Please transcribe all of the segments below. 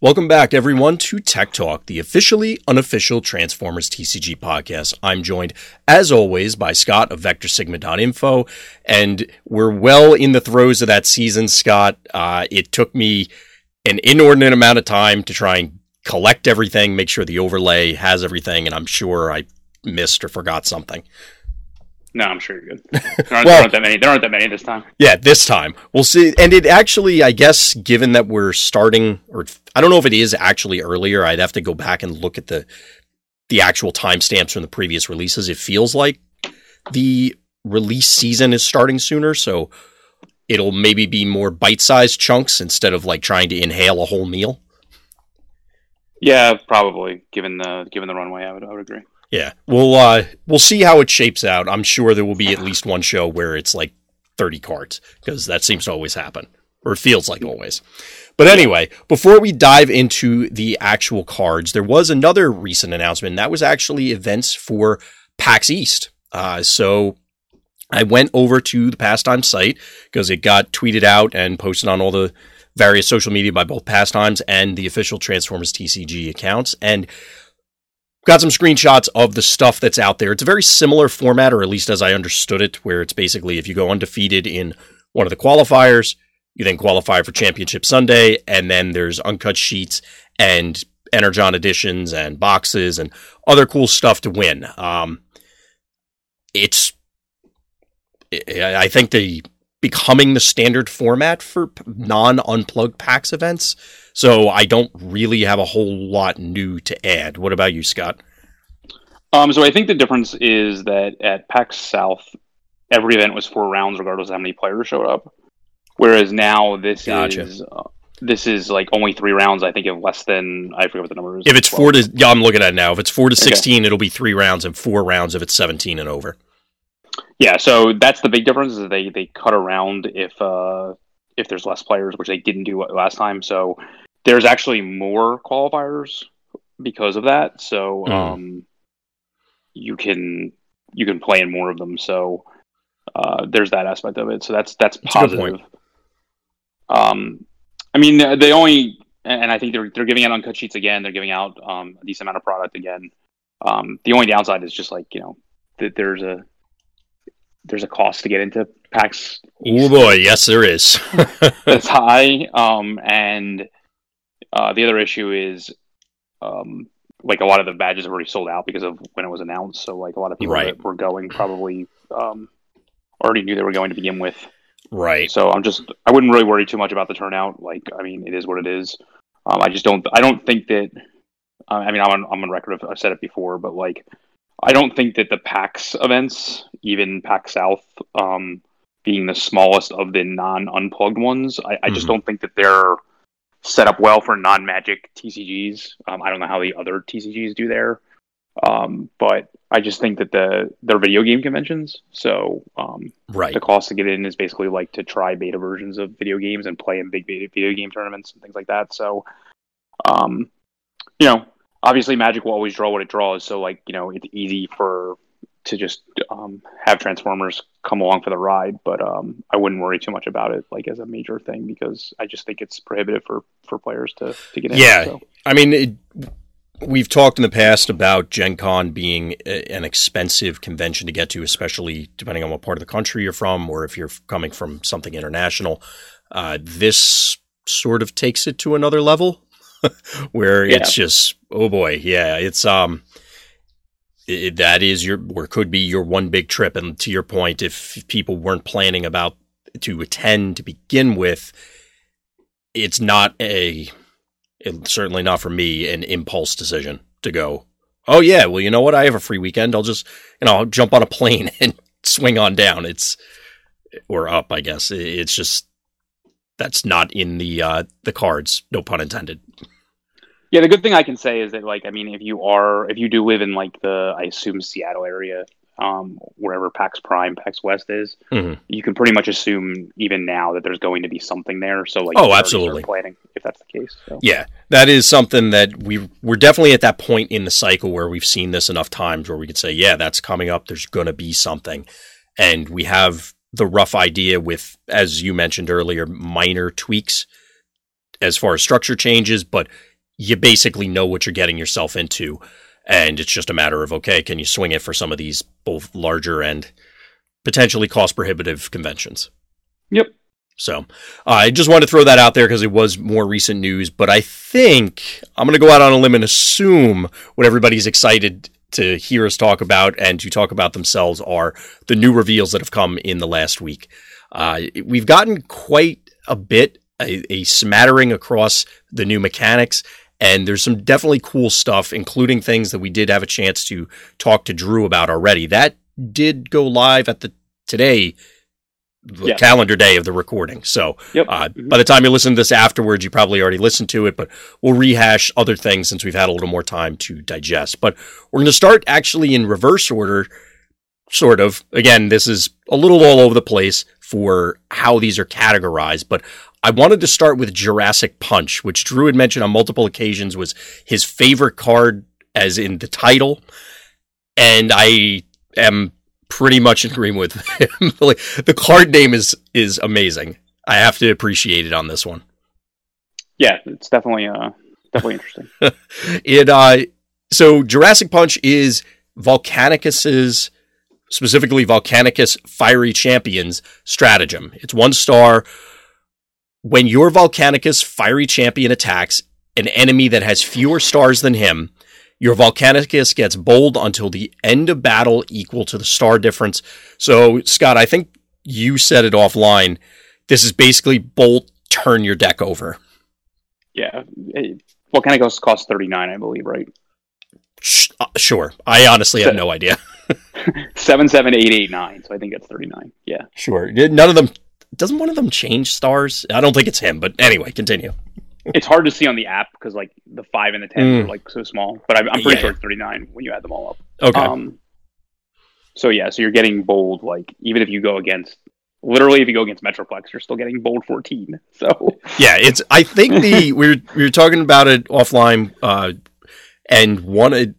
Welcome back, everyone, to Tech Talk, the officially unofficial Transformers TCG podcast. I'm joined, as always, by Scott of VectorSigma.info, and we're well in the throes of that season, Scott. It took me an inordinate amount of time to try and collect everything, make sure the overlay has everything, and I'm sure I missed or forgot something. No, I'm sure you're good. There aren't that many this time. Yeah, this time. We'll see. And it actually, I guess, given that we're starting, or I don't know if it is actually earlier, I'd have to go back and look at the actual timestamps from the previous releases. It feels like the release season is starting sooner, so it'll maybe be more bite-sized chunks instead of like trying to inhale a whole meal. Yeah, probably. Given the runway, I would agree. Yeah, we'll see how it shapes out. I'm sure there will be at least one show where it's like 30 cards, because that seems to always happen, or it feels like always. But anyway, before we dive into the actual cards, there was another recent announcement, and that was actually events for PAX East. So I went over to the Pastimes site, because it got tweeted out and posted on all the various social media by both Pastimes and the official Transformers TCG accounts, and got some screenshots of the stuff that's out there. It's a very similar format, or at least as I understood it, where it's basically if you go undefeated in one of the qualifiers, you then qualify for Championship Sunday, and then there's uncut sheets and Energon editions and boxes and other cool stuff to win. I think the becoming the standard format for non-unplugged PAX events, so I don't really have a whole lot new to add. What about you, Scott? So I think the difference is that at PAX South, every event was 4 rounds, regardless of how many players showed up. Whereas now this is like only 3 rounds. I think of less than, I forget what the number is. If it's 12. I'm looking at it now. If it's 4 to 16, it'll be 3 rounds, and 4 rounds if it's 17 and over. Yeah, so that's the big difference, is that they cut around if there's less players, which they didn't do last time. So there's actually more qualifiers because of that. So you can play in more of them. So there's that aspect of it. So that's positive. I mean, they only, and I think they're giving out uncut sheets again. They're giving out a decent amount of product again. The only downside is just like, you know, that there's a cost to get into PAX East. Oh boy, yes there is. That's high. And the other issue is like a lot of the badges are already sold out because of when it was announced. So like a lot of people that were going probably already knew they were going to begin with. Right. So I wouldn't really worry too much about the turnout. Like, I mean, it is what it is. I'm on record, I've said it before, but like, I don't think that the PAX events, even PAX South, being the smallest of the non-unplugged ones, I just don't think that they're set up well for non-Magic TCGs. I don't know how the other TCGs do there, but I just think that they're video game conventions, so the cost to get in is basically like to try beta versions of video games and play in big video game tournaments and things like that. So, you know, obviously Magic will always draw what it draws, so like, you know, it's easy to just have Transformers come along for the ride, but I wouldn't worry too much about it like as a major thing, because I just think it's prohibitive for players to get in. Yeah, so. I mean, we've talked in the past about Gen Con being an expensive convention to get to, especially depending on what part of the country you're from, or if you're coming from something international. This sort of takes it to another level. Where it's just, oh boy, yeah, it's that is your, or could be your one big trip. And to your point, if people weren't planning about to attend to begin with, it's not certainly not for me, an impulse decision to go, oh yeah, well, you know what, I have a free weekend, I'll just, you know, I'll jump on a plane and swing on down. It's, or up, I guess. It's just, that's not in the cards, no pun intended. Yeah, the good thing I can say is that, like, I mean, if you do live in like the, I assume, Seattle area, wherever PAX Prime, PAX West is, you can pretty much assume even now that there's going to be something there. So like, oh, absolutely, planning if that's the case. So. Yeah, that is something that we're definitely at that point in the cycle where we've seen this enough times where we could say, yeah, that's coming up. There's going to be something, and we have the rough idea with, as you mentioned earlier, minor tweaks as far as structure changes, but you basically know what you're getting yourself into. And it's just a matter of, okay, can you swing it for some of these both larger and potentially cost prohibitive conventions? Yep. So I just wanted to throw that out there because it was more recent news, but I think I'm going to go out on a limb and assume what everybody's excited to hear us talk about and to talk about themselves are the new reveals that have come in the last week. We've gotten quite a bit, a smattering across the new mechanics, and there's some definitely cool stuff, including things that we did have a chance to talk to Drew about already. That did go live at the calendar day of the recording. So by the time you listen to this afterwards, you probably already listened to it, but we'll rehash other things since we've had a little more time to digest. But we're going to start actually in reverse order, sort of. Again, this is a little all over the place for how these are categorized, but I wanted to start with Jurassic Punch, which Drew had mentioned on multiple occasions was his favorite card as in the title. And I am pretty much in agreement with him. Like, the card name is amazing. I have to appreciate it on this one. Yeah, it's definitely interesting. So Jurassic Punch is Volcanicus's, specifically Volcanicus Fiery Champions stratagem. It's 1 star. When your Volcanicus Fiery Champion attacks an enemy that has fewer stars than him, your Volcanicus gets bold until the end of battle equal to the star difference. So, Scott, I think you said it offline. This is basically bold, turn your deck over. Yeah. Volcanicus costs 39, I believe, right? Sure. I honestly have no idea. 7, 7, 8, 8, 9. So I think that's 39. Yeah. Sure. None of them. Doesn't one of them change stars? I don't think it's him, but anyway, continue. It's hard to see on the app because like the 5 and the 10 are like so small, but I'm pretty sure it's 39 when you add them all up. Okay. So you're getting bold. Like even if you go against, literally if you go against Metroplex, you're still getting bold 14. So I think we were talking about it offline, and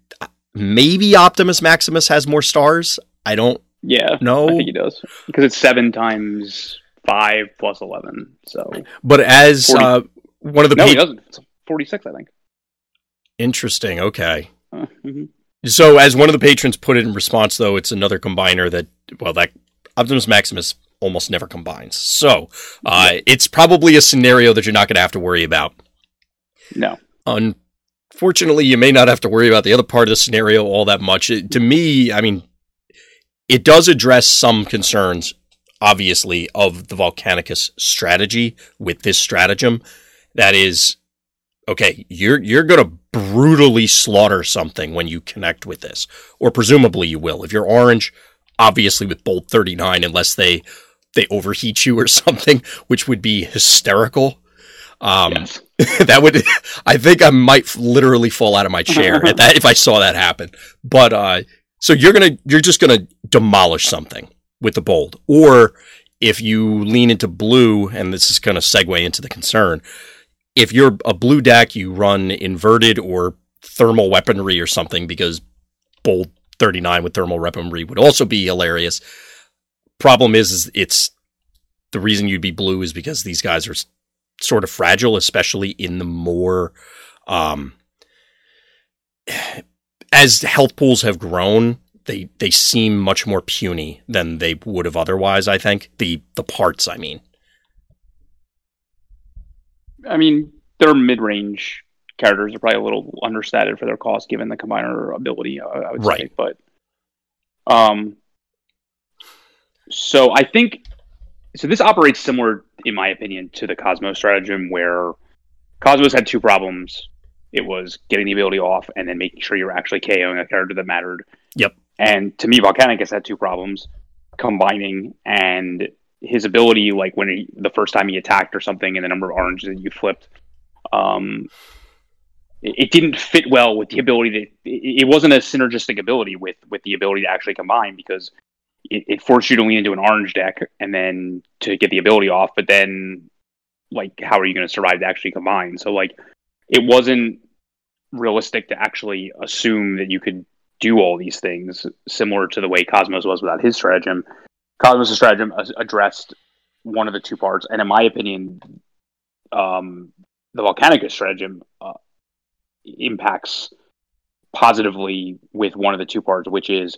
maybe Optimus Maximus has more stars. I don't know. I think he does because it's 7 times 5 plus 11. So, but as 40, one of the he doesn't. It's 46, I think. Interesting. Okay. So, as one of the patrons put it in response, though, it's another combiner that Optimus Maximus almost never combines. So, it's probably a scenario that you're not going to have to worry about. No. Unfortunately, you may not have to worry about the other part of the scenario all that much. To me, I mean, it does address some concerns, obviously, of the Volcanicus strategy with this stratagem. That is, okay, you're going to brutally slaughter something when you connect with this, or presumably you will. If you're orange, obviously with bolt 39, unless they overheat you or something, which would be hysterical. Yes. That would, I think I might literally fall out of my chair at that if I saw that happen. But so you're just gonna demolish something with the bold, or if you lean into blue, and this is going to segue into the concern. If you're a blue deck, you run inverted or thermal weaponry or something, because bold 39 with thermal weaponry would also be hilarious. Problem is it's the reason you'd be blue is because these guys are sort of fragile, especially in the more, as health pools have grown, they seem much more puny than they would have otherwise, I think. The parts, I mean. I mean, their mid-range characters are probably a little understated for their cost, given the combiner ability, I would say. But, so I think... So this operates similar, in my opinion, to the Cosmos stratagem, where Cosmos had 2 problems. It was getting the ability off and then making sure you're actually KOing a character that mattered. Yep. And to me, Volcanicus had 2 problems, combining and... his ability, like when the first time he attacked or something, and the number of oranges that you flipped, it didn't fit well with the ability to. It wasn't a synergistic ability with the ability to actually combine, because it forced you to lean into an orange deck and then to get the ability off. But then, like, how are you going to survive to actually combine? So, like, it wasn't realistic to actually assume that you could do all these things, similar to the way Cosmos was without his stratagem. Cosmos' stratagem addressed one of the 2 parts, and in my opinion, the Volcanicus stratagem impacts positively with one of the two parts, which is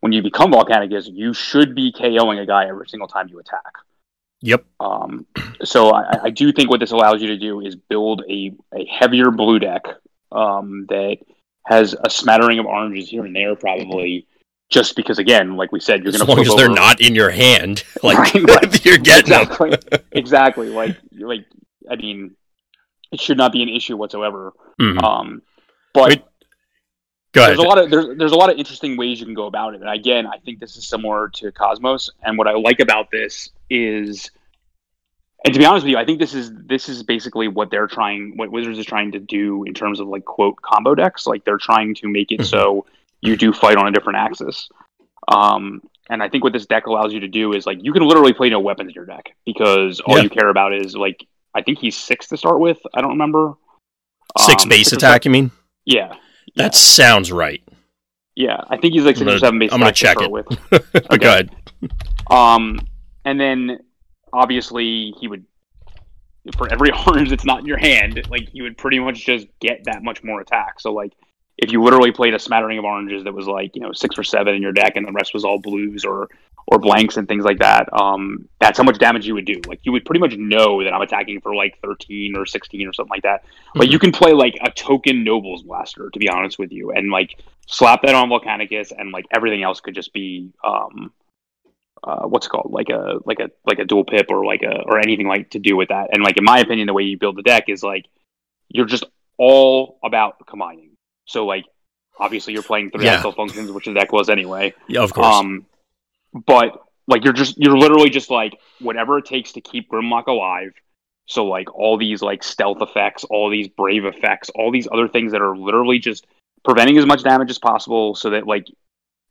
when you become Volcanicus, you should be KOing a guy every single time you attack. Yep. So I do think what this allows you to do is build a heavier blue deck that has a smattering of oranges here and there, probably. Just because, again, like we said, you're going to flip over. As long as they're not in your hand, like you're getting exactly, them. Exactly. Like I mean, it should not be an issue whatsoever. Mm-hmm. But there's a lot of interesting ways you can go about it. And again, I think this is similar to Cosmos. And what I like about this is, and to be honest with you, I think this is basically what Wizards is trying to do in terms of like quote combo decks. Like they're trying to make it so. You do fight on a different axis. And I think what this deck allows you to do is, like, you can literally play no weapons in your deck because all you care about is, like, I think he's 6 to start with. I don't remember. 6 base attack, you mean? Yeah. That sounds right. Yeah. I think he's, like, 6 or 7 base attack. I'm going to check it. Okay. Go ahead. And then, obviously, he would, for every orange that's not in your hand, like, he would pretty much just get that much more attack. So, like, if you literally played a smattering of oranges that was like, you know, 6 or 7 in your deck and the rest was all blues or blanks and things like that, that's how much damage you would do. Like, you would pretty much know that I'm attacking for like 13 or 16 or something like that. Like, you can play like a token Nobles Blaster, to be honest with you, and like slap that on Volcanicus, and like everything else could just be what's it called? Like a dual pip or anything like to do with that. And like, in my opinion, the way you build the deck is like, you're just all about combining. So, like, obviously you're playing 3 axle functions, which the deck was anyway. Yeah, of course. But, like, you're literally just, like, whatever it takes to keep Grimlock alive. So, like, all these, like, stealth effects, all these brave effects, all these other things that are literally just preventing as much damage as possible so that, like,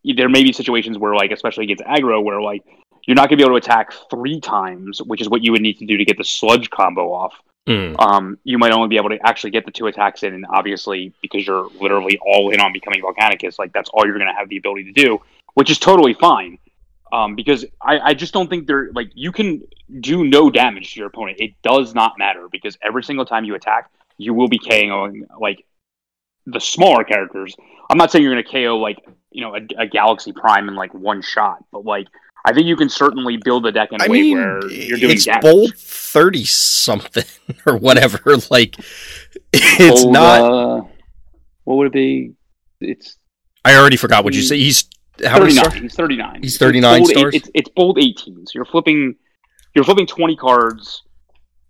there may be situations where, like, especially against aggro, where, like, you're not going to be able to attack 3 times, which is what you would need to do to get the sludge combo off. You might only be able to actually get the 2 attacks in, and obviously, because you're literally all in on becoming Volcanicus, like, that's all you're going to have the ability to do, which is totally fine, because I just don't think they're, like, you can do no damage to your opponent. It does not matter, because every single time you attack, you will be KOing, like, the smaller characters. I'm not saying you're going to KO, like, you know, a Galaxy Prime in, like, one shot, but, like, I think you can certainly build a deck in a way where you're doing damage. It's bold 30-something or whatever. Like, it's bold, not... what would it be? It's... I already forgot what you said. He's... How 39. He's 39. He's 39 stars? It's bold 18. So you're flipping 20 cards.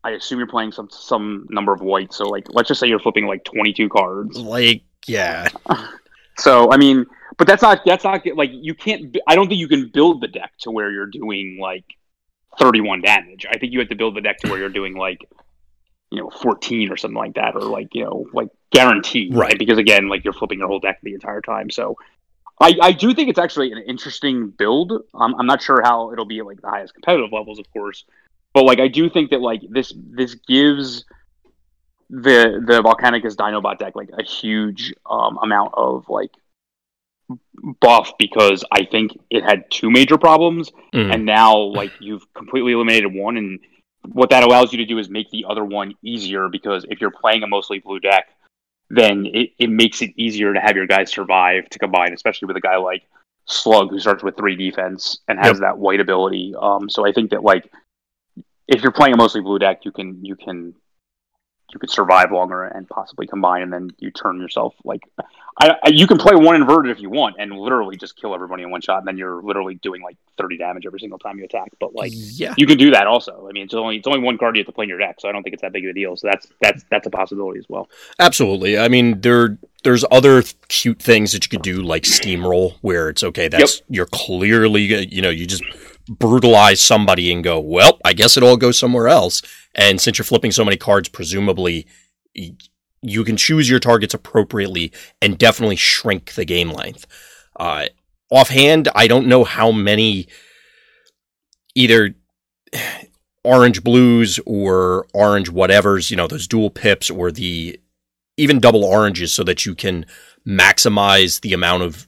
I assume you're playing some number of whites. So, like, let's just say you're flipping, like, 22 cards. Like, yeah. So, I mean... But that's not like, you can't, I don't think you can build the deck to where you're doing like 31 damage. I think you have to build the deck to where you're doing like, you know, 14 or something like that, or like, you know, like guaranteed. Right. Because again, like, you're flipping your whole deck the entire time. So I do think it's actually an interesting build. I'm not sure how it'll be at like the highest competitive levels, of course. But like, I do think that like this gives the Volcanicus Dinobot deck like a huge amount of like buff, because I think it had 2 major problems, and now like you've completely eliminated one, and what that allows you to do is make the other one easier, because if you're playing a mostly blue deck, then it makes it easier to have your guys survive to combine, especially with a guy like Slug, who starts with 3 defense and has that white ability. So I think that like if you're playing a mostly blue deck, you could survive longer and possibly combine, and then you turn yourself like... you can play one inverted if you want and literally just kill everybody in one shot, and then you're literally doing like 30 damage every single time you attack. But like, you can do that also. I mean, it's only 1 card you have to play in your deck, so I don't think it's that big of a deal. So that's a possibility as well. Absolutely. I mean, there's other cute things that you could do, like Steamroll, where it's okay. That's you're clearly, you know, you just brutalize somebody and go, well, I guess it all goes somewhere else. And since you're flipping so many cards, presumably you can choose your targets appropriately and definitely shrink the game length. Offhand, I don't know how many either orange blues or orange whatevers, you know, those dual pips or the even double oranges, so that you can maximize the amount of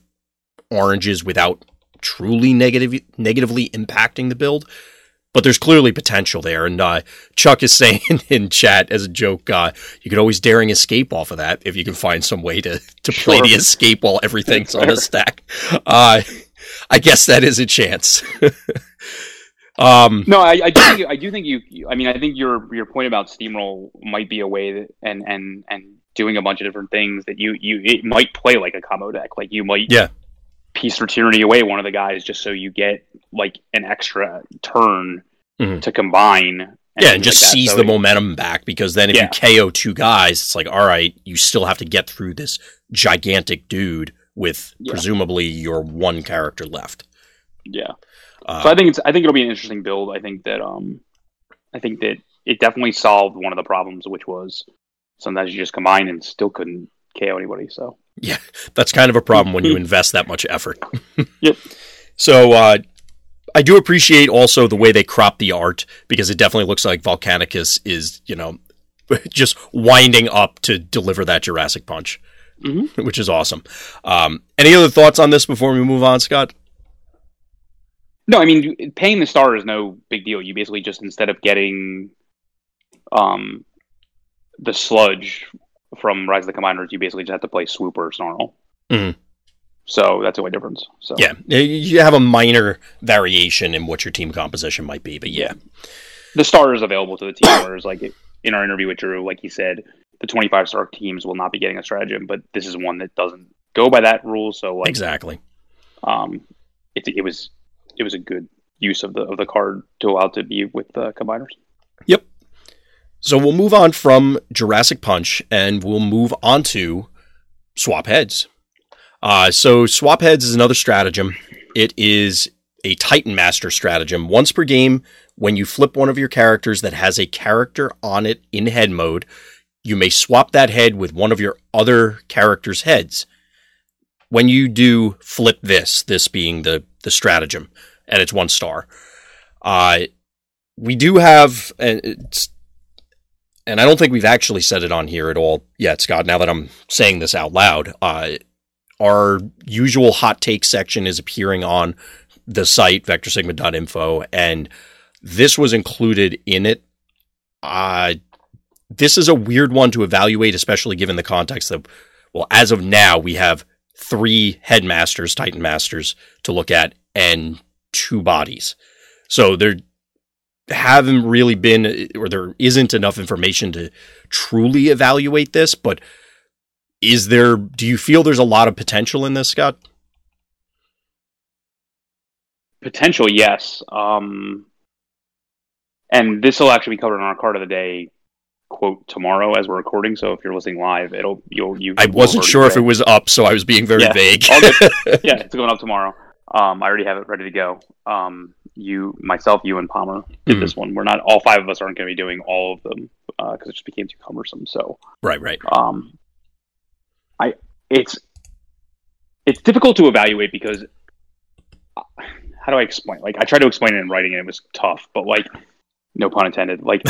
oranges without truly negatively impacting the build. But there's clearly potential there, and Chuck is saying in chat as a joke, you could always daring escape off of that if you can find some way to play the escape while everything's on a stack. I guess that is a chance. No, I do think you. I mean, I think your point about Steamroll might be a way that, and doing a bunch of different things that it might play like a combo deck. Like you might Peace or Tyranny away one of the guys just so you get like an extra turn to combine. And just like seize the momentum back, because then if you KO two guys, it's like, all right, you still have to get through this gigantic dude with presumably your one character left. Yeah. So I think it'll be an interesting build. I think that it definitely solved one of the problems, which was sometimes you just combine and still couldn't KO anybody. So yeah, that's kind of a problem when you invest that much effort. Yep. So I do appreciate also the way they crop the art, because it definitely looks like Volcanicus is, just winding up to deliver that Jurassic Punch, which is awesome. Any other thoughts on this before we move on, Scott? No, I mean, paying the star is no big deal. You basically just, instead of getting the sludge from Rise of the Combiners, you basically just have to play Swoop or Snarl. Mm-hmm. So that's the only difference. So. Yeah, you have a minor variation in what your team composition might be, but yeah. The star is available to the team owners. Like in our interview with Drew, like he said, the 25-star teams will not be getting a stratagem, but this is one that doesn't go by that rule. So like, exactly. It was a good use of the card to allow to be with the combiners. Yep. So we'll move on from Jurassic Punch, and we'll move on to Swap Heads. So Swap Heads is another stratagem. It is a Titan Master stratagem. Once per game, when you flip one of your characters that has a character on it in head mode, you may swap that head with one of your other characters' heads. When you do, flip this being the stratagem, and it's 1 star. We do have... And I don't think we've actually said it on here at all yet, Scott, now that I'm saying this out loud. Our usual hot take section is appearing on the site, VectorSigma.info, and this was included in it. This is a weird one to evaluate, especially given the context that, well, as of now, we have 3 headmasters, Titan Masters, to look at, and 2 bodies. So they're... haven't really been, or there isn't enough information to truly evaluate this, but do you feel there's a lot of potential in this, Scott? Potential, yes. And this will actually be covered on our card of the day quote tomorrow as we're recording, so if you're listening live, I wasn't sure if it was up, so I was being very vague. Yeah, it's going up tomorrow. I already have it ready to go. You and Palmer did this one. We're not, all 5 of us aren't going to be doing all of them because it just became too cumbersome. So right. It's difficult to evaluate because how do I explain? Like I tried to explain it in writing and it was tough, but like no pun intended. Like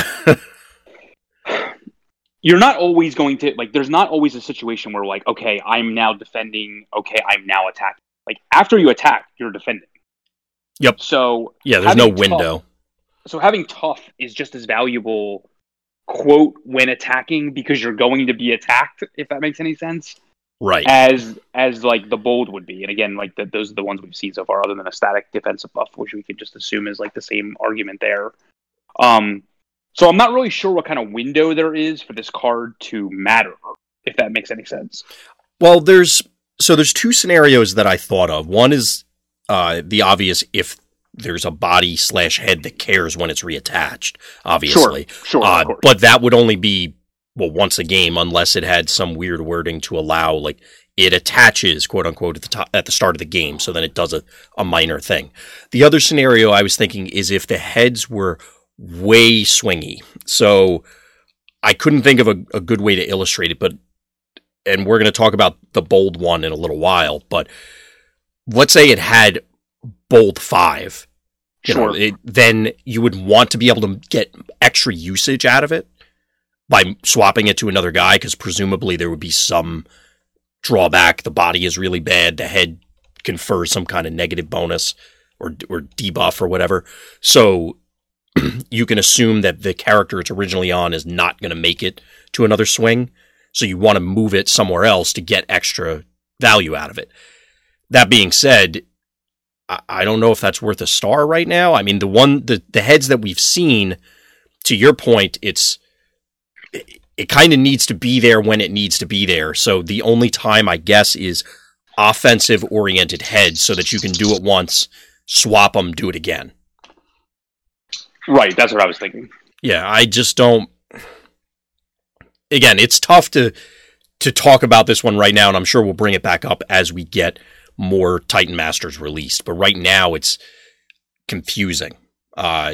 you're not always going to like. There's not always a situation where like okay, I'm now defending. Okay, I'm now attacking. Like after you attack, you're defending. Yep. So yeah, there's no window. So having tough is just as valuable, quote, when attacking because you're going to be attacked, if that makes any sense. Right. As like the bold would be, and again, like those are the ones we've seen so far, other than a static defensive buff, which we could just assume is like the same argument there. So I'm not really sure what kind of window there is for this card to matter, if that makes any sense. Well, there's 2 scenarios that I thought of. One is. The obvious, if there's a body / head that cares when it's reattached, obviously. Sure, of course. But that would only be, well, once a game, unless it had some weird wording to allow, like, it attaches, quote unquote, at the start of the game, so then it does a minor thing. The other scenario I was thinking is if the heads were way swingy. So I couldn't think of a good way to illustrate it, and we're going to talk about the bold one in a little while, but... let's say it had bold 5. Then you would want to be able to get extra usage out of it by swapping it to another guy, because presumably there would be some drawback. The body is really bad. The head confers some kind of negative bonus or debuff or whatever. So you can assume that the character it's originally on is not going to make it to another swing. So you want to move it somewhere else to get extra value out of it. That being said, I don't know if that's worth a star right now. I mean, the heads that we've seen, to your point, it kind of needs to be there when it needs to be there. So the only time, I guess, is offensive oriented heads so that you can do it once, swap them, do it again. Right. That's what I was thinking. Yeah. I just don't, again, it's tough to talk about this one right now. And I'm sure we'll bring it back up as we get more Titan Masters released, but right now it's confusing. Now,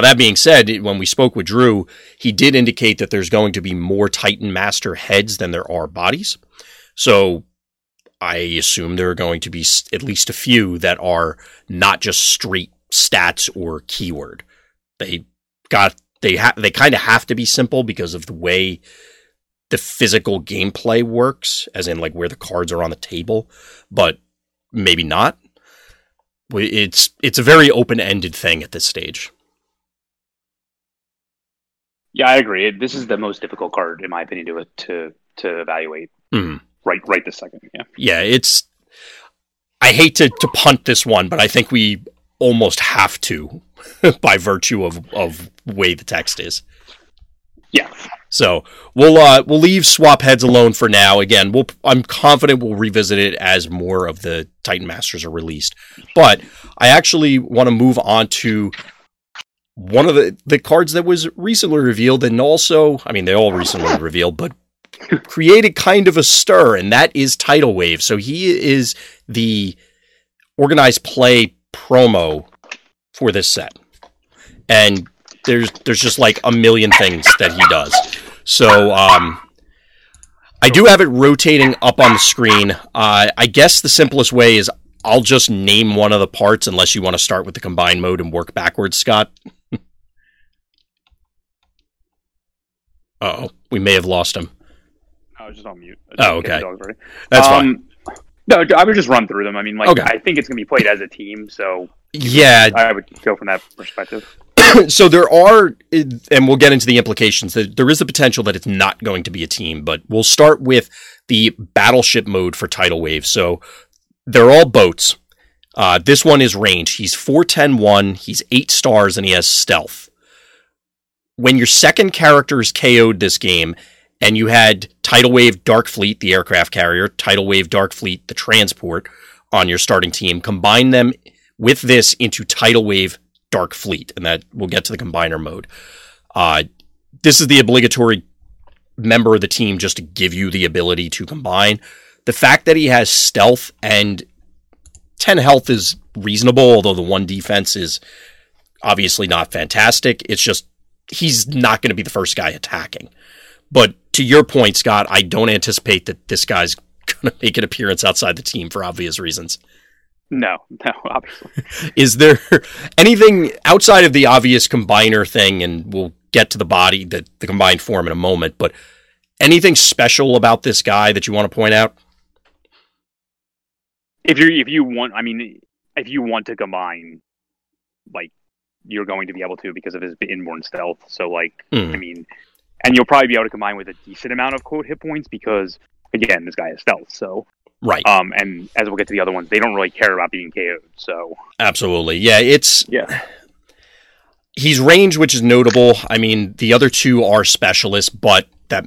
that being said, when we spoke with Drew, he did indicate that there's going to be more Titan Master heads than there are bodies. So I assume there are going to be at least a few that are not just straight stats or keyword. They kind of have to be simple because of the way the physical gameplay works, as in like where the cards are on the table, but maybe not. It's a very open-ended thing at this stage. Yeah, I agree. This is the most difficult card, in my opinion, to evaluate. Mm-hmm. Right this second. Yeah. It's. I hate to punt this one, but I think we almost have to, by virtue of way the text is. Yeah. So we'll leave Swap Heads alone for now. Again, I'm confident we'll revisit it as more of the Titan Masters are released. But I actually want to move on to one of the cards that was recently revealed, and also, I mean, they all recently revealed, but created kind of a stir, and that is Tidal Wave. So he is the organized play promo for this set. And there's just like a million things that he does. So I do have it rotating up on the screen. I guess the simplest way is I'll just name one of the parts, unless you want to start with the combined mode and work backwards, Scott. Uh-oh, we may have lost him. I was just on mute. Oh, okay. That's fine. No, I would just run through them. I mean, like, okay. I think it's going to be played as a team, so yeah, I would go from that perspective. So there are, and we'll get into the implications, that there is the potential that it's not going to be a team, but we'll start with the battleship mode for Tidal Wave. So they're all boats. This one is range. He's 4-10-1, he's 8 stars, and he has stealth. When your second character is KO'd this game, and you had Tidal Wave Dark Fleet, the aircraft carrier, Tidal Wave Dark Fleet, the transport, on your starting team, combine them with this into Tidal Wave Dark Fleet, and that we'll get to the combiner mode. This is the obligatory member of the team just to give you the ability to combine. The fact that he has stealth and 10 health is reasonable, although the 1 defense is obviously not fantastic. It's just he's not going to be the first guy attacking. But to your point, Scott, I don't anticipate that this guy's going to make an appearance outside the team for obvious reasons. No, obviously. Is there anything outside of the obvious combiner thing, and we'll get to the body, the combined form in a moment, but anything special about this guy that you want to point out? If you want to combine, like, you're going to be able to because of his inborn stealth. So, like, I mean, and you'll probably be able to combine with a decent amount of quote hit points because, again, this guy is stealth. So, right. And as we'll get to the other ones, they don't really care about being KO'd. So, absolutely, yeah. He's range, which is notable. I mean, the other two are specialists, but that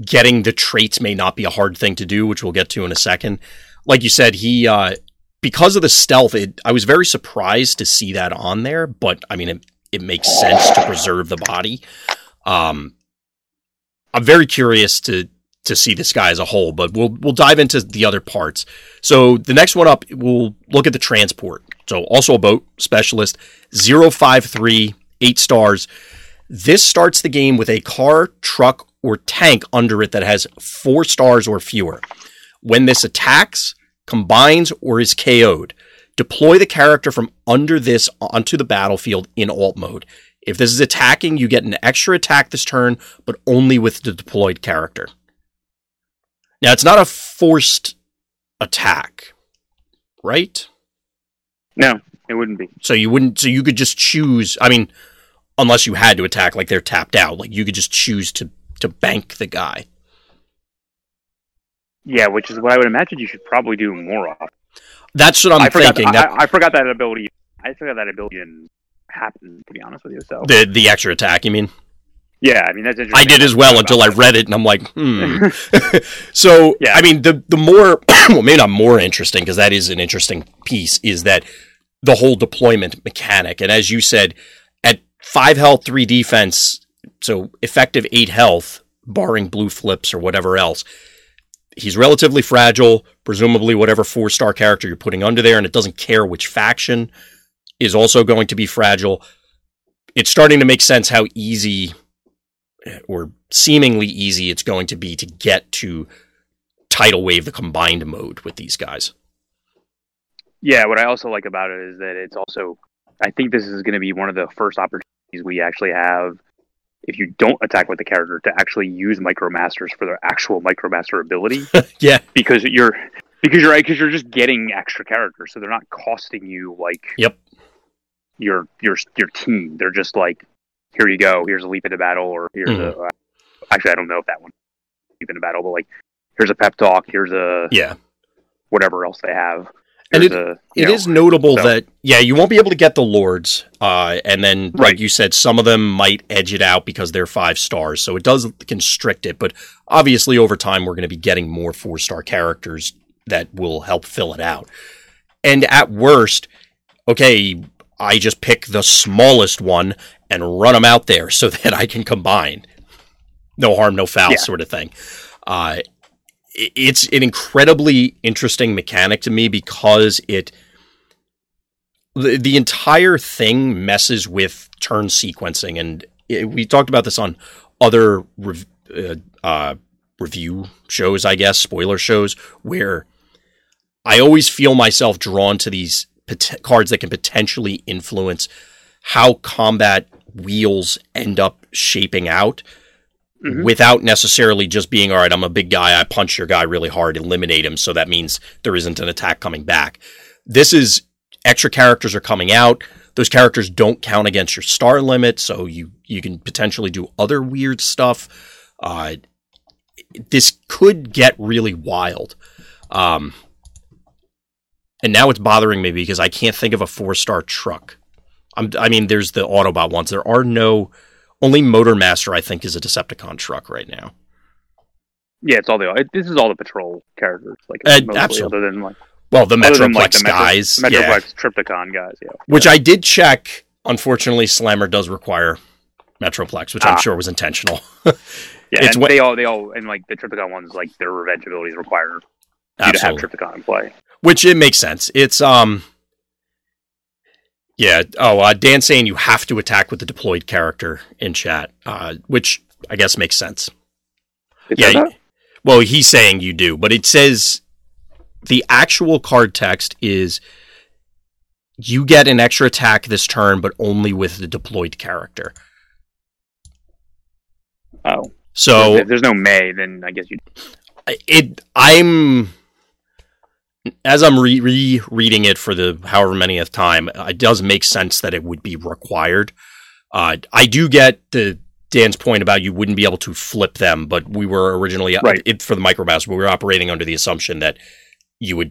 getting the traits may not be a hard thing to do, which we'll get to in a second. Like you said, he because of the stealth, I was very surprised to see that on there, but I mean, it makes sense to preserve the body. I'm very curious to see this guy as a whole, but we'll dive into the other parts. So the next one up, we'll look at the transport. So also a boat specialist, 0-5-3, 8 stars. This starts the game with a car, truck, or tank under it that has 4 stars or fewer. When this attacks, combines, or is KO'd, deploy the character from under this onto the battlefield in alt mode. If this is attacking, you get an extra attack this turn, but only with the deployed character. Now, it's not a forced attack, right? No, it wouldn't be. So you could just choose. I mean, unless you had to attack, like they're tapped out. Like you could just choose to bank the guy. Yeah, which is what I would imagine you should probably do more of. That's what I'm thinking. I forgot that ability. I forgot that ability didn't happen, to be honest with you. So the extra attack, you mean? Yeah, I mean, that's interesting. I did as well until I read it, and I'm like, So, yeah. I mean, the more, well, maybe not more interesting, because that is an interesting piece, is that the whole deployment mechanic. And as you said, at 5 health, 3 defense, so effective 8 health, barring blue flips or whatever else, he's relatively fragile, presumably whatever 4-star character you're putting under there, and it doesn't care which faction is also going to be fragile. It's starting to make sense how easy... or seemingly easy it's going to be to get to Tidal Wave, the combined mode with these guys. Yeah, what I also like about it is that it's also, I think this is going to be one of the first opportunities we actually have, if you don't attack with the character, to actually use Micromasters for their actual Micromaster ability. Yeah. Because you're just getting extra characters, so they're not costing you, like, yep, your team. They're just like, here you go, here's a leap into battle, or here's a... Actually, I don't know if that one leap into battle, but, like, here's a pep talk, here's a... Yeah. Whatever else they have. And it is notable that, yeah, you won't be able to get the Lords, and then, like you said, some of them might edge it out because they're 5 stars, so it does constrict it, but obviously over time we're going to be getting more 4-star characters that will help fill it out. And at worst, okay, I just pick the smallest one and run them out there so that I can combine. No harm, no foul, sort of thing. It's an incredibly interesting mechanic to me because the entire thing messes with turn sequencing. And we talked about this on other review shows, I guess, spoiler shows, where I always feel myself drawn to these cards that can potentially influence how combat wheels end up shaping out without necessarily just being, all right, I'm a big guy, I punch your guy really hard, eliminate him, so that means there isn't an attack coming back. This is extra characters are coming out. Those characters don't count against your star limit, so you can potentially do other weird stuff. This could get really wild. And now it's bothering me because I can't think of a 4-star truck. I mean, there's the Autobot ones. There are only Motor Master, I think, is a Decepticon truck right now. Yeah, it's all this is all the patrol characters. Like, mostly, absolutely. Other than, like, well, the Metroplex guys. Metroplex, Tripticon guys, yeah. Which I did check. Unfortunately, Slammer does require Metroplex, which I'm sure was intentional. Yeah, it's and they all, and like the Tripticon ones, like their revenge abilities require you to have Tripticon in play. Which it makes sense. It's yeah. Oh, Dan's saying you have to attack with the deployed character in chat, which I guess makes sense. Well, he's saying you do, but it says the actual card text is you get an extra attack this turn, but only with the deployed character. Oh, so if there's no May, then I guess you. As I'm rereading it for the however manyth time, it does make sense that it would be required. I do get Dan's point about you wouldn't be able to flip them, but we were originally for the Micromaster, we were operating under the assumption that you would,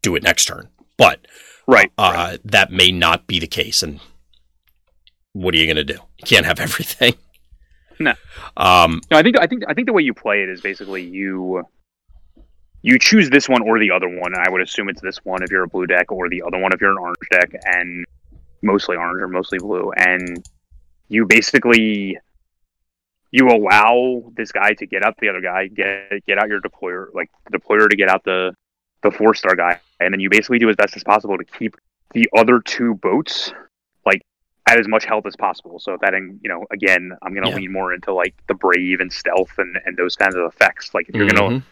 do it next turn. But that may not be the case. And what are you going to do? You can't have everything. No. No, I think the way you play it is basically you choose this one or the other one, and I would assume it's this one if you're a blue deck, or the other one if you're an orange deck, and mostly orange or mostly blue, and you basically, you allow this guy to get out the other guy, get out your deployer, like the deployer to get out the 4-star guy, and then you basically do as best as possible to keep the other two boats, like, at as much health as possible. So if that, again, I'm going to lean more into, like, the brave and stealth and those kinds of effects. Like, if you're going to...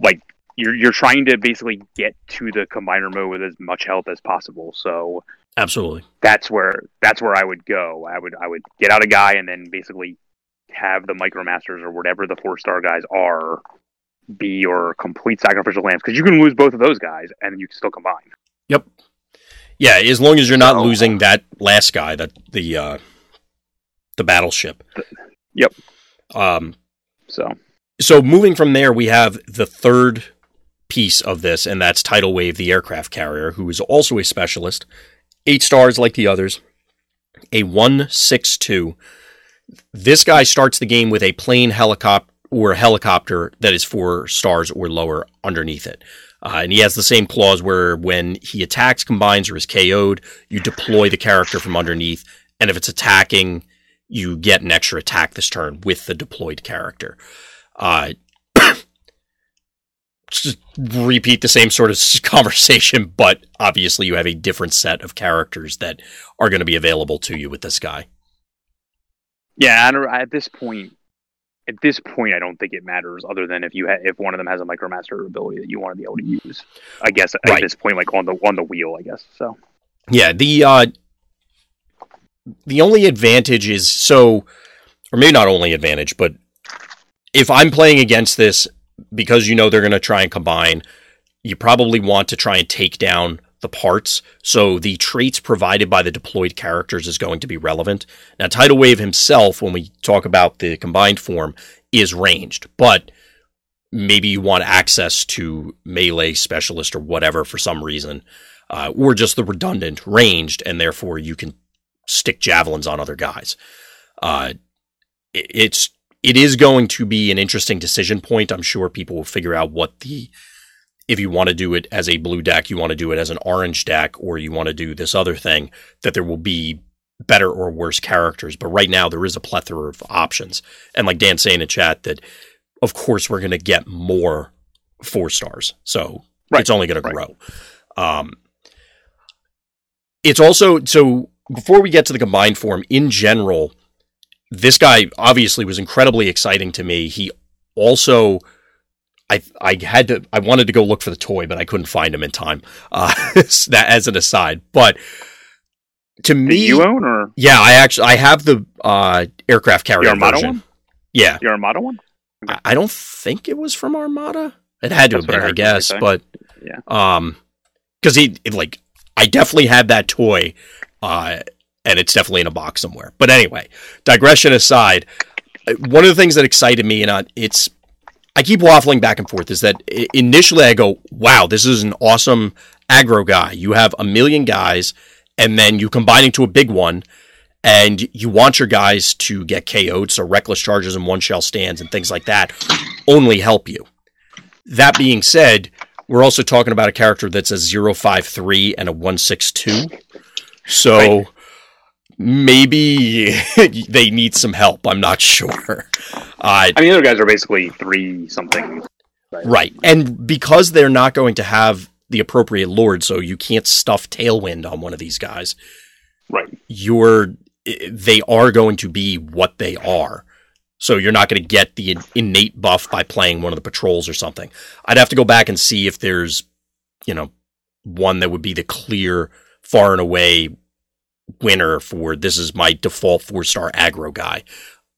Like, you're trying to basically get to the combiner mode with as much health as possible. So absolutely, that's where I would go. I would get out a guy and then basically have the Micromasters or whatever the 4-star guys are be your complete sacrificial lambs, because you can lose both of those guys and you can still combine. Yep. Yeah, as long as you're not losing that last guy, that the the battleship. Yep. So moving from there, we have the third piece of this, and that's Tidal Wave, the aircraft carrier, who is also a specialist. 8 stars like the others. A 1/6/2. This guy starts the game with a plain helicopter or helicopter that is 4 stars or lower underneath it. And he has the same clause where when he attacks, combines, or is KO'd, you deploy the character from underneath. And if it's attacking, you get an extra attack this turn with the deployed character. Just repeat the same sort of conversation, but obviously you have a different set of characters that are going to be available to you with this guy. Yeah, at this point, I don't think it matters, other than if one of them has a micromaster ability that you want to be able to use. I guess right. At this point, like on the wheel, I guess. So yeah, the only advantage is or maybe not only advantage, but if I'm playing against this, because you know they're going to try and combine, you probably want to try and take down the parts. So the traits provided by the deployed characters is going to be relevant. Now, Tidal Wave himself, when we talk about the combined form, is ranged, but maybe you want access to melee specialist or whatever for some reason, or just the redundant ranged, and therefore you can stick javelins on other guys. It is going to be an interesting decision point. I'm sure people will figure out if you want to do it as a blue deck, you want to do it as an orange deck, or you want to do this other thing, that there will be better or worse characters. But right now there is a plethora of options. And like Dan's saying in chat, that of course we're going to get more 4 stars. So It's only going to grow. It's also, so before we get to the combined form in general, this guy obviously was incredibly exciting to me. He also, I wanted to go look for the toy, but I couldn't find him in time. That as an aside, but to me, did you own or? Yeah, I have the aircraft carrier version. One? Yeah, the Armada one. Okay. I don't think it was from Armada. It had to have been, I guess, but yeah, because I definitely had that toy. And it's definitely in a box somewhere. But anyway, digression aside, one of the things that excited me, and I keep waffling back and forth, is that initially I go, wow, this is an awesome aggro guy. You have 1 million guys, and then you combine into a big one, and you want your guys to get KO'd, so reckless charges and one-shell stands and things like that only help you. That being said, we're also talking about a character that's a 053 and a 162. So... Right. Maybe they need some help. I'm not sure. The other guys are basically 3 something. Right. And because they're not going to have the appropriate lord, so you can't stuff Tailwind on one of these guys. Right. They are going to be what they are. So you're not going to get the innate buff by playing one of the patrols or something. I'd have to go back and see if there's, one that would be the clear far and away winner for this is my default 4-star aggro guy.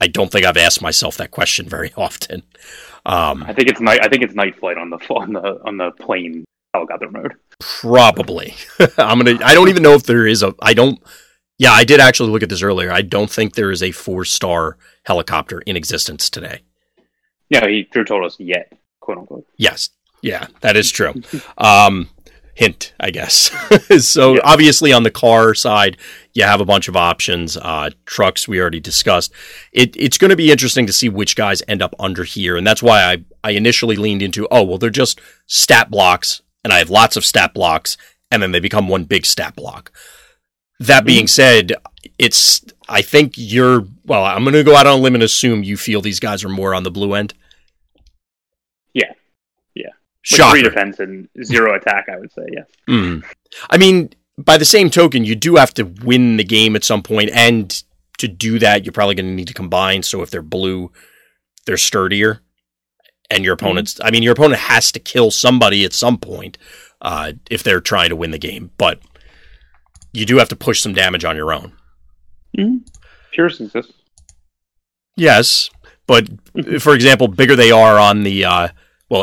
I don't think I've asked myself that question very often. I think it's Night Flight on the plane helicopter mode. Probably. I don't even know if there is a. Yeah, I did actually look at this earlier. I don't think there is a 4-star helicopter in existence today. Yeah, he told us yet, quote unquote. Yes. Yeah, that is true. Hint, I guess. So yeah. Obviously on the car side, you have a bunch of options. Trucks, we already discussed. It's going to be interesting to see which guys end up under here. And that's why I initially leaned into, they're just stat blocks. And I have lots of stat blocks. And then they become one big stat block. That being said, I'm going to go out on a limb and assume you feel these guys are more on the blue end. Shocker. 3 defense and 0 attack, I would say, yes. Mm. By the same token, you do have to win the game at some point, and to do that, you're probably going to need to combine, so if they're blue, they're sturdier, and your opponent has to kill somebody at some point if they're trying to win the game, but you do have to push some damage on your own. Mm-hmm. Pierce exists. Yes, but for example, bigger they are on the...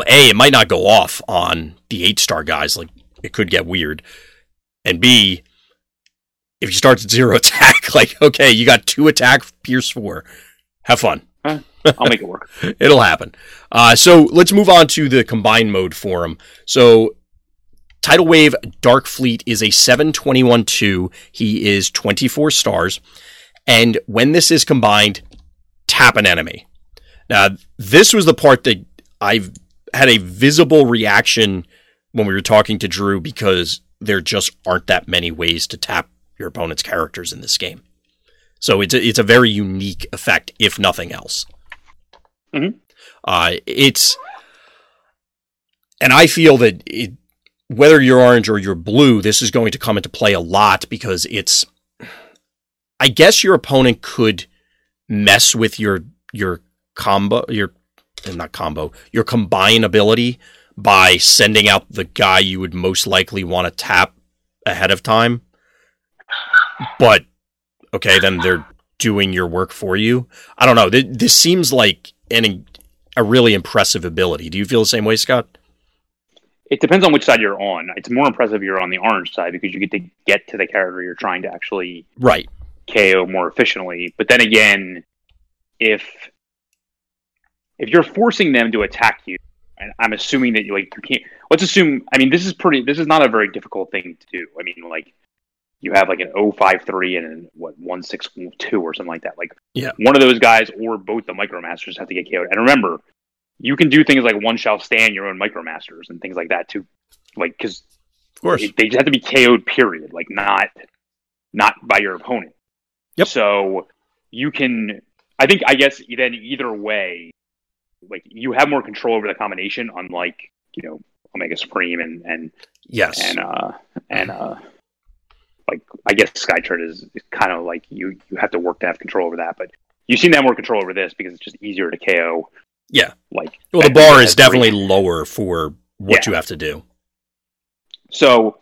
it might not go off on the 8-star guys. Like, it could get weird. And B, if you start at zero attack, like, okay, you got two attack, pierce four. Have fun. I'll make it work. It'll happen. So let's move on to the combined mode forum. So Tidal Wave Dark Fleet is a 7/21/2. He is 24 stars. And when this is combined, tap an enemy. Now, this was the part that I've had a visible reaction when we were talking to Drew, because there just aren't that many ways to tap your opponent's characters in this game. So it's a very unique effect, if nothing else. Mm-hmm. And I feel that whether you're orange or you're blue, this is going to come into play a lot, because it's, I guess your opponent could mess with your combine ability by sending out the guy you would most likely want to tap ahead of time. But okay, then they're doing your work for you. I don't know. This seems like a really impressive ability. Do you feel the same way, Scott? It depends on which side you're on. It's more impressive if you're on the orange side, because you get to the character you're trying to actually KO more efficiently. But then again, if you're forcing them to attack you, and I'm assuming that you can't. Let's assume. I mean, this is not a very difficult thing to do. I mean, you have an 053 and 1612 or something like that. One of those guys or both the micromasters have to get KO'd. And remember, you can do things like one shall stand your own micromasters and things like that too. Because of course they just have to be KO'd. Period. Not by your opponent. Yep. So you can. I think. I guess then either way, you have more control over the combination. Unlike Omega Supreme and I guess Skytread is kind of you have to work to have control over that, but you seem to have more control over this because it's just easier to KO. Yeah. The bar is definitely lower for what you have to do. So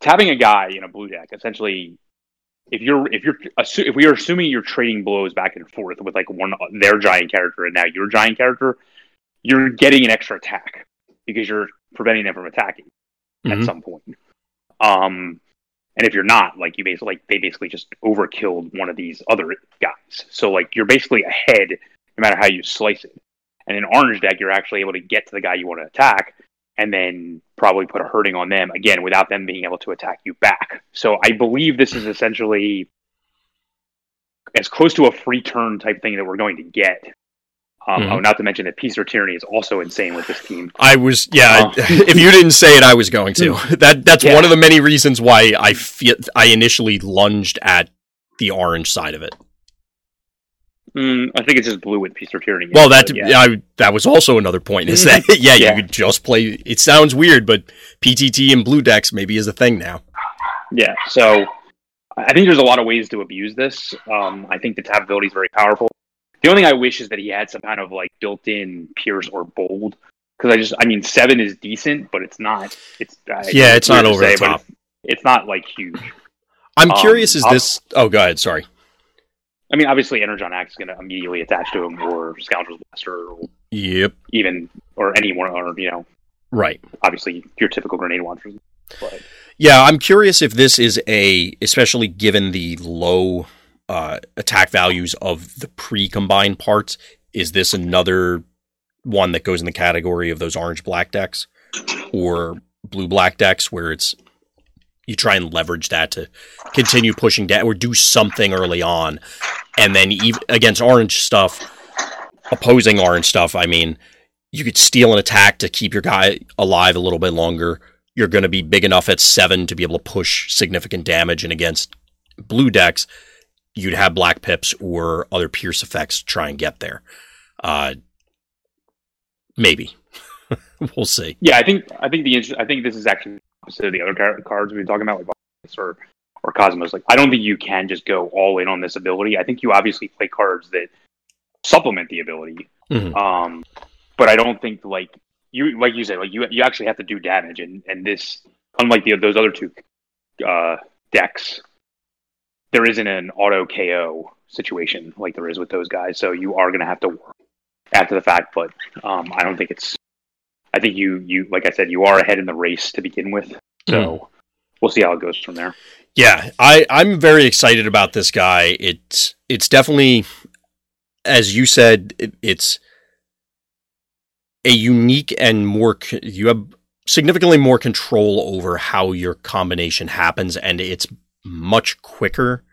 tapping a guy in a blue deck, essentially, if we are assuming you're trading blows back and forth with one their giant character and now your giant character, you're getting an extra attack because you're preventing them from attacking at some point. And if you're not, you basically, they basically just overkilled one of these other guys. So you're basically ahead no matter how you slice it. And in orange deck, you're actually able to get to the guy you want to attack and then probably put a hurting on them again without them being able to attack you back. So I believe this is essentially as close to a free turn type thing that we're going to get. Not to mention that Peace or Tyranny is also insane with this team. If you didn't say it, I was going to. That's one of the many reasons why I initially lunged at the orange side of it. I think it's just blue with Peace or Tyranny. Well, that was also another point. Is that you could just play. It sounds weird, but PTT in blue decks maybe is a thing now. Yeah, so I think there's a lot of ways to abuse this. I think the tap ability is very powerful. The only thing I wish is that he had some kind of built-in pierce or bold, because seven is decent, but it's not. It's not over the top. It's not huge. I'm curious. Is this? Oh, go ahead. Sorry. I mean, obviously, Energon Axe is going to immediately attach to him, or Scoundrel's Blaster, or or anyone, or right. Obviously, your typical grenade launcher. But. Yeah, I'm curious if this is especially given the low. Attack values of the pre-combined parts. Is this another one that goes in the category of those orange-black decks or blue-black decks where it's you try and leverage that to continue pushing down or do something early on, and then even against opposing orange stuff, you could steal an attack to keep your guy alive a little bit longer. You're going to be big enough at 7 to be able to push significant damage, and against blue decks, you'd have black pips or other pierce effects to try and get there. Maybe we'll see. Yeah, I think this is actually opposite of the other cards we've been talking about, or Cosmos. I don't think you can just go all in on this ability. I think you obviously play cards that supplement the ability, but I don't think you actually have to do damage, and this, unlike those other two decks. There isn't an auto KO situation like there is with those guys, so you are going to have to work after the fact. But I don't think it's. I think you like I said, you are ahead in the race to begin with, so we'll see how it goes from there. Yeah, I'm very excited about this guy. It's definitely, as you said, it's a unique and more, you have significantly more control over how your combination happens, and it's much quicker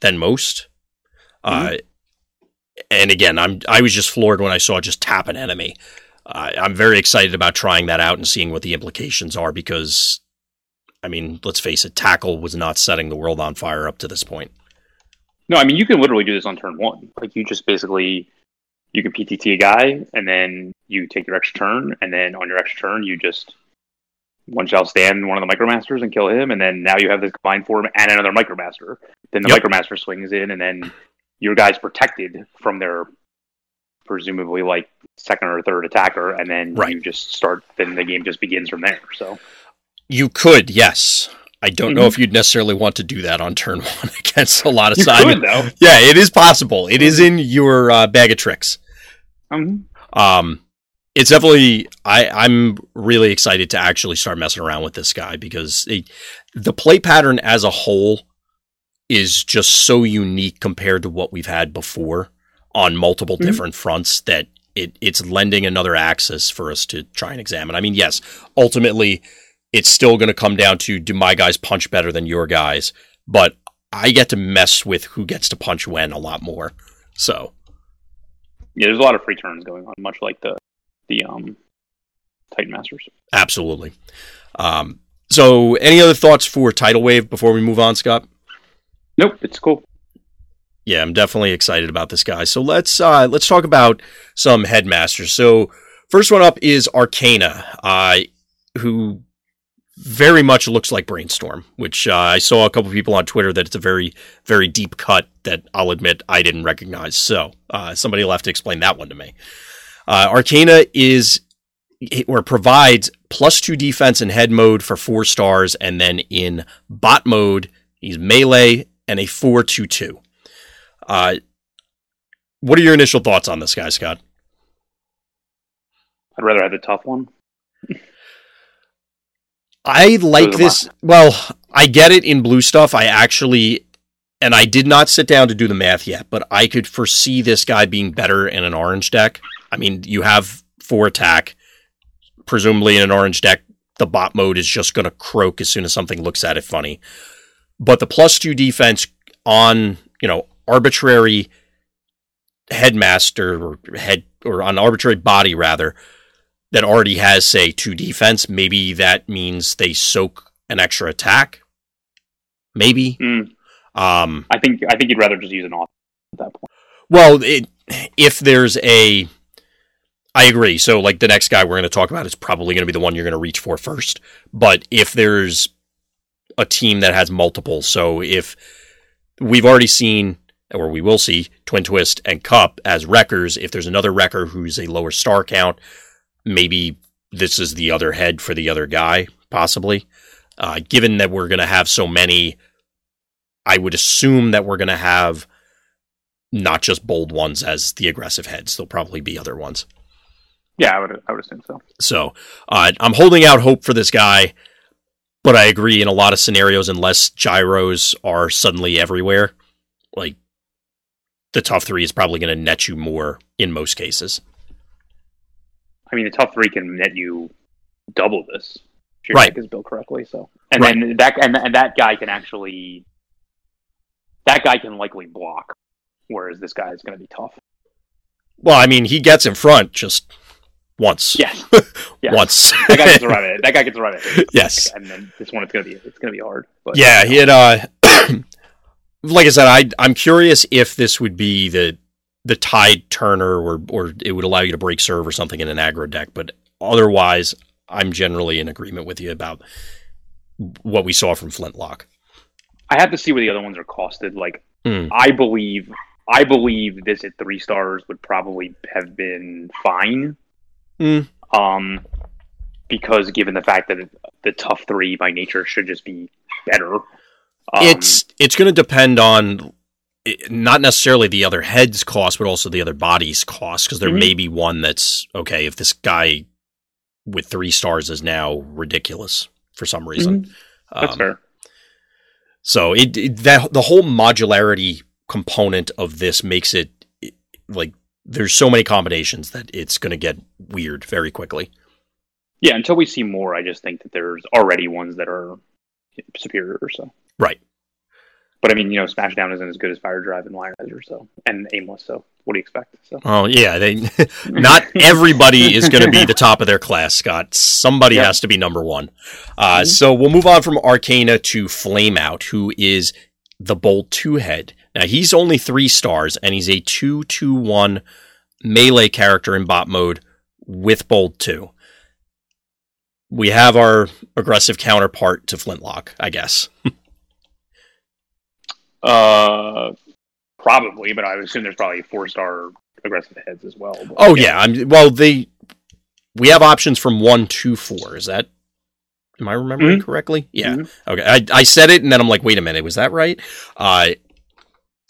than most. Mm-hmm. And again, I was just floored when I saw just tap an enemy. I'm very excited about trying that out and seeing what the implications are, because, I mean, let's face it, tackle was not setting the world on fire up to this point. No, I mean, you can literally do this on turn one. Like, you just basically, you can PTT a guy, and then you take your extra turn, and then on your extra turn, you just one shall stand one of the Micromasters and kill him, and then now you have this combined form and another Micromaster. Then the Micromaster swings in, and then your guy's protected from their presumably, like, second or third attacker, and then you just start, then the game just begins from there, so... You could, yes. I don't know if you'd necessarily want to do that on turn one against a lot of sides. You could, though. Yeah, it is possible. It is in your bag of tricks. It's definitely... I'm really excited to actually start messing around with this guy, because the play pattern as a whole is just so unique compared to what we've had before on multiple different fronts that it's lending another axis for us to try and examine. I mean, yes, ultimately... It's still going to come down to, do my guys punch better than your guys? But I get to mess with who gets to punch when a lot more. So, yeah, there's a lot of free turns going on, much like the Titan Masters. Absolutely. So, any other thoughts for Tidal Wave before we move on, Scott? Nope, it's cool. Yeah, I'm definitely excited about this guy. So let's talk about some headmasters. So first one up is Arcana, who very much looks like Brainstorm, which I saw a couple of people on Twitter that it's a very, very deep cut that I'll admit I didn't recognize. So somebody will have to explain that one to me. Arcana is, or provides, +2 defense in head mode for 4 stars, and then in bot mode, he's melee and a 4/2/2. What are your initial thoughts on this guy, Scott? I'd rather have the tough one. I like this. Well, I get it in blue stuff. I actually, and I did not sit down to do the math yet, but I could foresee this guy being better in an orange deck. I mean, you have 4 attack. Presumably in an orange deck, the bot mode is just going to croak as soon as something looks at it funny. But the +2 defense on, arbitrary headmaster or on arbitrary body, rather, that already has, say, 2 defense, maybe that means they soak an extra attack. Maybe. I think you'd rather just use an off at that point. Well, if there's a... I agree. So, like, the next guy we're going to talk about is probably going to be the one you're going to reach for first. But if there's a team that has multiple, so if we've already seen... or we will see Twin Twist and Cup as wreckers, if there's another wrecker who's a lower star count... maybe this is the other head for the other guy, possibly. Given that we're going to have so many, I would assume that we're going to have not just bold ones as the aggressive heads. There'll probably be other ones. Yeah, I would assume so. So I'm holding out hope for this guy, but I agree in a lot of scenarios, unless gyros are suddenly everywhere, like the tough three is probably going to net you more in most cases. I mean, the top 3 can net you double this. If your deck is built correctly, so then that guy can likely block, whereas this guy is going to be tough. Well, I mean, he gets in front just once. Yes. Once. That guy gets around it. Yes. And then this one, it's going to be hard. But, yeah, he had. Like I said, I'm curious if this would be the tide turner or it would allow you to break serve or something in an aggro deck. But otherwise, I'm generally in agreement with you about what we saw from Flintlock. I have to see where the other ones are costed. Like, I believe this at 3 stars would probably have been fine. Because given the fact that the tough 3 by nature should just be better. It's going to depend on, not necessarily the other head's cost, but also the other body's cost, because there may be one that's, okay, if this guy with 3 stars is now ridiculous for some reason. That's fair. So the whole modularity component of this makes it like there's so many combinations that it's going to get weird very quickly. Yeah, until we see more, I just think that there's already ones that are superior or so. Right. But I mean, you know, Smashdown isn't as good as Firedrive and Winerizer, so, and Aimless, so what do you expect? So. Oh, yeah, not everybody is going to be the top of their class, Scott. Somebody has to be number one. So we'll move on from Arcana to Flameout, who is the Bolt Two-Head. Now, he's only 3 stars, and he's a 2/2/1 melee character in bot mode with Bolt 2. We have our aggressive counterpart to Flintlock, I guess. Probably, but I would assume there's probably 4-star aggressive heads as well. Oh yeah, we have options from 1 to 4. Is that? Am I remembering correctly? Yeah. Mm-hmm. Okay, I said it, and then I'm like, wait a minute, was that right?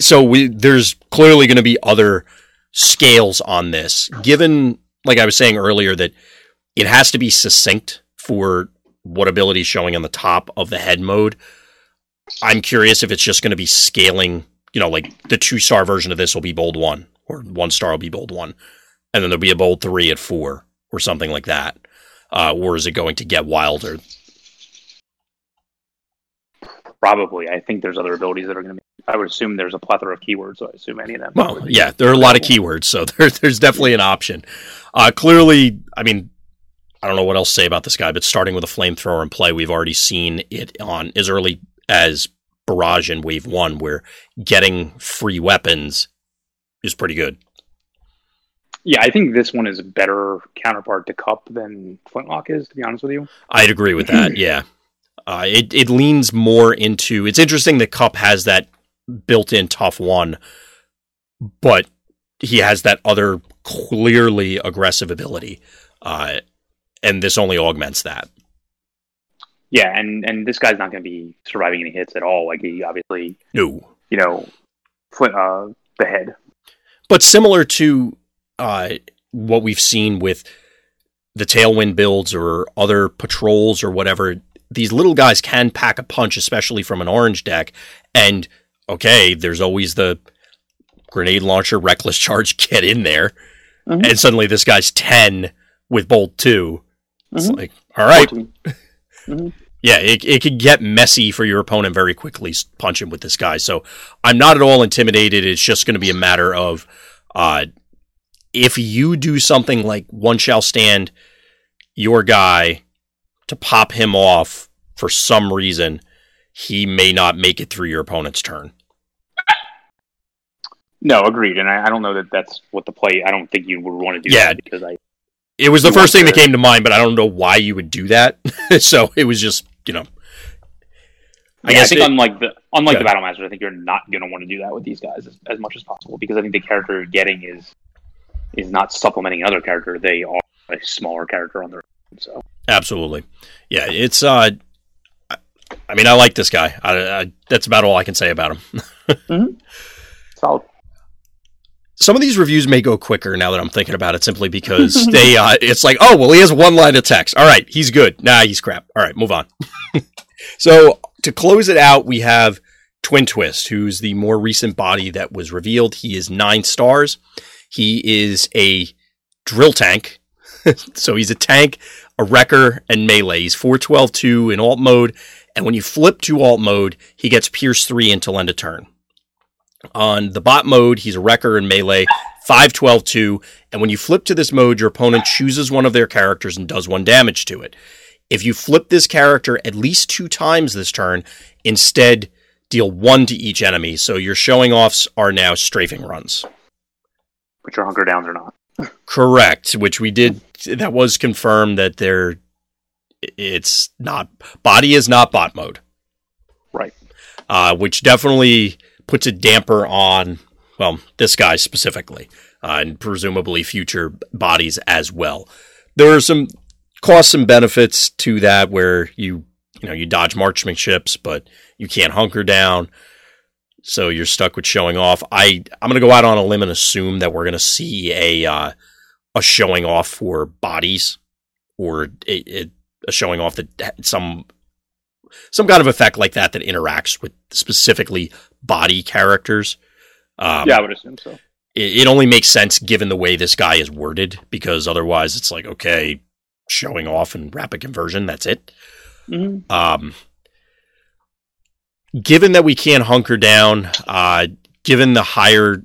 So there's clearly going to be other scales on this, given like I was saying earlier that it has to be succinct for what ability is showing on the top of the head mode. I'm curious if it's just going to be scaling, you know, like the 2-star version of this will be bold 1 or 1-star will be bold 1. And then there'll be a bold 3 at 4 or something like that. Or is it going to get wilder? Probably. I think there's other abilities that are going to be, I would assume there's a plethora of keywords. So I assume any of them. Well, yeah, there are a lot of keywords. So there's definitely an option. Clearly, I mean, I don't know what else to say about this guy, but starting with a flamethrower in play, we've already seen it on as early as Barrage in Wave 1, where getting free weapons is pretty good. Yeah, I think this one is a better counterpart to Cup than Flintlock is, to be honest with you. I'd agree with that, yeah. It leans more into... It's interesting that Cup has that built-in tough one, but he has that other clearly aggressive ability, and this only augments that. Yeah, and this guy's not going to be surviving any hits at all. Like, he obviously... No. You know, the head. But similar to what we've seen with the Tailwind builds or other patrols or whatever, these little guys can pack a punch, especially from an orange deck. And, okay, there's always the grenade launcher, reckless charge, get in there. Mm-hmm. And suddenly this guy's 10 with Bolt 2. Mm-hmm. It's like, all right. Mm-hmm. Yeah, it could get messy for your opponent very quickly punching with this guy. So I'm not at all intimidated. It's just going to be a matter of if you do something like One Shall Stand your guy to pop him off for some reason, he may not make it through your opponent's turn. No, agreed. And I don't know that that's what the play... I don't think you would want to do that because I... It was the first thing that came to mind, but I don't know why you would do that. So it was just, you know. I guess I think unlike the Battle Masters, I think you're not going to want to do that with these guys as much as possible because I think the character you're getting is not supplementing another character. They are a smaller character on their own. So. Absolutely. Yeah, it's... I mean, I like this guy. That's about all I can say about him. Mm-hmm. Solid. Some of these reviews may go quicker now that I'm thinking about it simply because they, it's like, oh, well, he has one line of text. All right, he's good. Nah, he's crap. All right, move on. So to close it out, we have Twin Twist, who's the more recent body that was revealed. He is 9 stars. He is a drill tank. So he's a tank, a wrecker, and melee. He's 4-12-2 in alt mode. And when you flip to alt mode, he gets Pierce 3 until end of turn. On the bot mode, he's a wrecker in melee, 5-12-2, and when you flip to this mode, your opponent chooses one of their characters and does 1 damage to it. If you flip this character at least 2 times this turn, instead deal 1 to each enemy, so your showing-offs are now strafing runs. Which are hunker downs or not. Correct, which we did, that was confirmed that it's not, body is not bot mode. Right. Which definitely... puts a damper on, well, this guy specifically, and presumably future bodies as well. There are some costs and benefits to that where you dodge marksmanships, but you can't hunker down, so you're stuck with showing off. I'm going to go out on a limb and assume that we're going to see a showing off for bodies, or a showing off that some some kind of effect like that that interacts with specifically body characters. Yeah, I would assume so. It only makes sense given the way this guy is worded, because otherwise it's like, okay, showing off and rapid conversion, that's it. Mm-hmm. Given that we can't hunker down, given the higher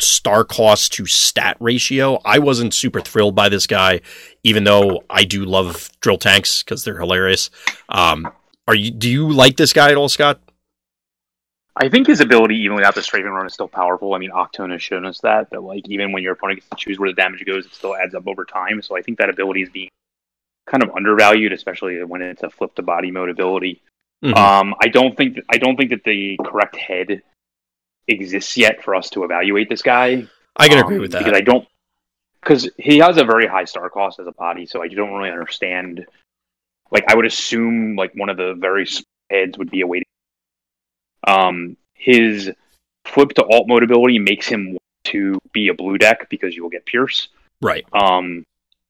star cost to stat ratio, I wasn't super thrilled by this guy, even though I do love drill tanks because they're hilarious. Do you like this guy at all, Scott? I think his ability, even without the strafing run, is still powerful. I mean, Octone has shown us that like even when your opponent gets to choose where the damage goes, it still adds up over time. So I think that ability is being kind of undervalued, especially when it's a flip to body mode ability. Mm-hmm. I don't think that the correct head exists yet for us to evaluate this guy. I can agree with that, because he has a very high star cost as a body, so I don't really understand. Like, I would assume like one of the very heads would be a way to. His flip to alt mode ability makes him want to be a blue deck because you will get Pierce, right?